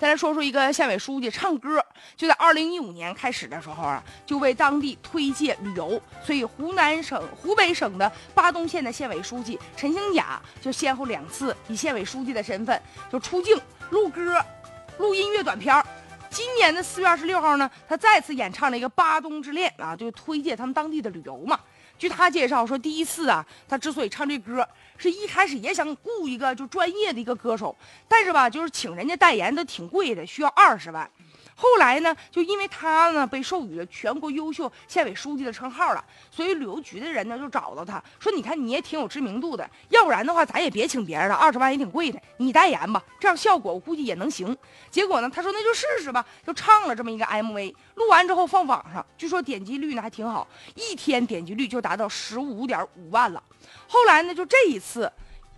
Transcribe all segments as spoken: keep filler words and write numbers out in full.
再来说说一个县委书记唱歌，就在二零一五年开始的时候啊，就为当地推介旅游，所以湖南省、湖北省的巴东县的县委书记陈兴甲就先后两次以县委书记的身份就出境录歌、录音乐短片。今年的四月二十六号呢，他再次演唱了一个《巴东之恋》啊，就推介他们当地的旅游嘛。据他介绍说，第一次啊，他之所以唱这歌，是一开始也想雇一个就专业的一个歌手，但是吧，就是请人家代言都挺贵的，需要二十万。后来呢，就因为他呢被授予了全国优秀县委书记的称号了，所以旅游局的人呢就找到他说：“你看你也挺有知名度的，要不然的话咱也别请别人了，二十万也挺贵的，你代言吧，这样效果我估计也能行。”结果呢，他说那就试试吧，就唱了这么一个 M V， 录完之后放网上，据说点击率呢还挺好，一天点击率就达到十五点五万了。后来呢，就这一次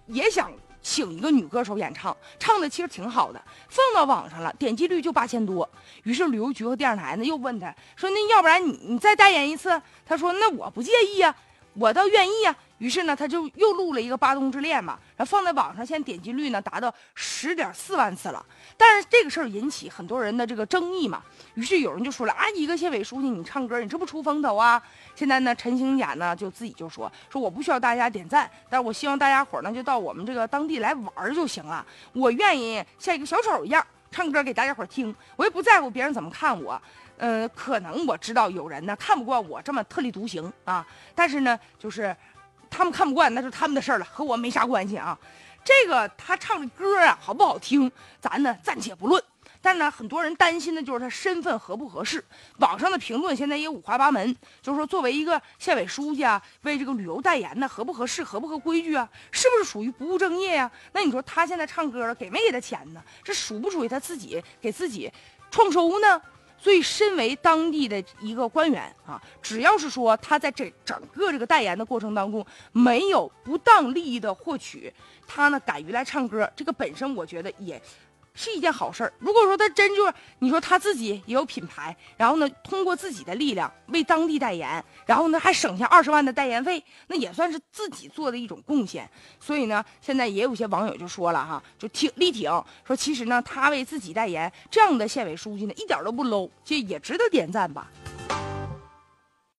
也想请一个女歌手演唱，唱的其实挺好的，放到网上了，点击率就八千多。于是旅游局和电视台呢又问他说：“那要不然你你再代言一次？”他说：“那我不介意啊，我倒愿意啊。”于是呢，他就又录了一个《巴东之恋》嘛，然后放在网上，现在点击率呢达到十点四万次了。但是这个事儿引起很多人的这个争议嘛，于是有人就说了啊，一个县委书记你唱歌，你这不出风头啊？现在呢，陈兴甲呢就自己就说说我不需要大家点赞，但是我希望大家伙呢就到我们这个当地来玩就行了，我愿意像一个小丑一样唱歌给大家伙听，我也不在乎别人怎么看我。呃，可能我知道有人呢看不惯我这么特立独行啊，但是呢就是。他们看不惯那是他们的事儿了，和我没啥关系啊。这个他唱的歌啊好不好听咱呢暂且不论，但呢很多人担心的就是他身份合不合适。网上的评论现在也五花八门，就是说作为一个县委书记啊，为这个旅游代言呢合不合适，合不合规矩啊，是不是属于不务正业呀、啊？那你说他现在唱歌了，给没给他钱呢？这属不属于他自己给自己创收呢？所以身为当地的一个官员啊，只要是说他在这整个这个代言的过程当中没有不当利益的获取，他呢敢于来唱歌，这个本身我觉得也是一件好事儿。如果说他真就是你说他自己也有品牌，然后呢通过自己的力量为当地代言，然后呢还省下二十万的代言费，那也算是自己做的一种贡献。所以呢现在也有些网友就说了哈，就挺力挺说其实呢他为自己代言这样的县委书记呢一点都不 low， 这也值得点赞吧。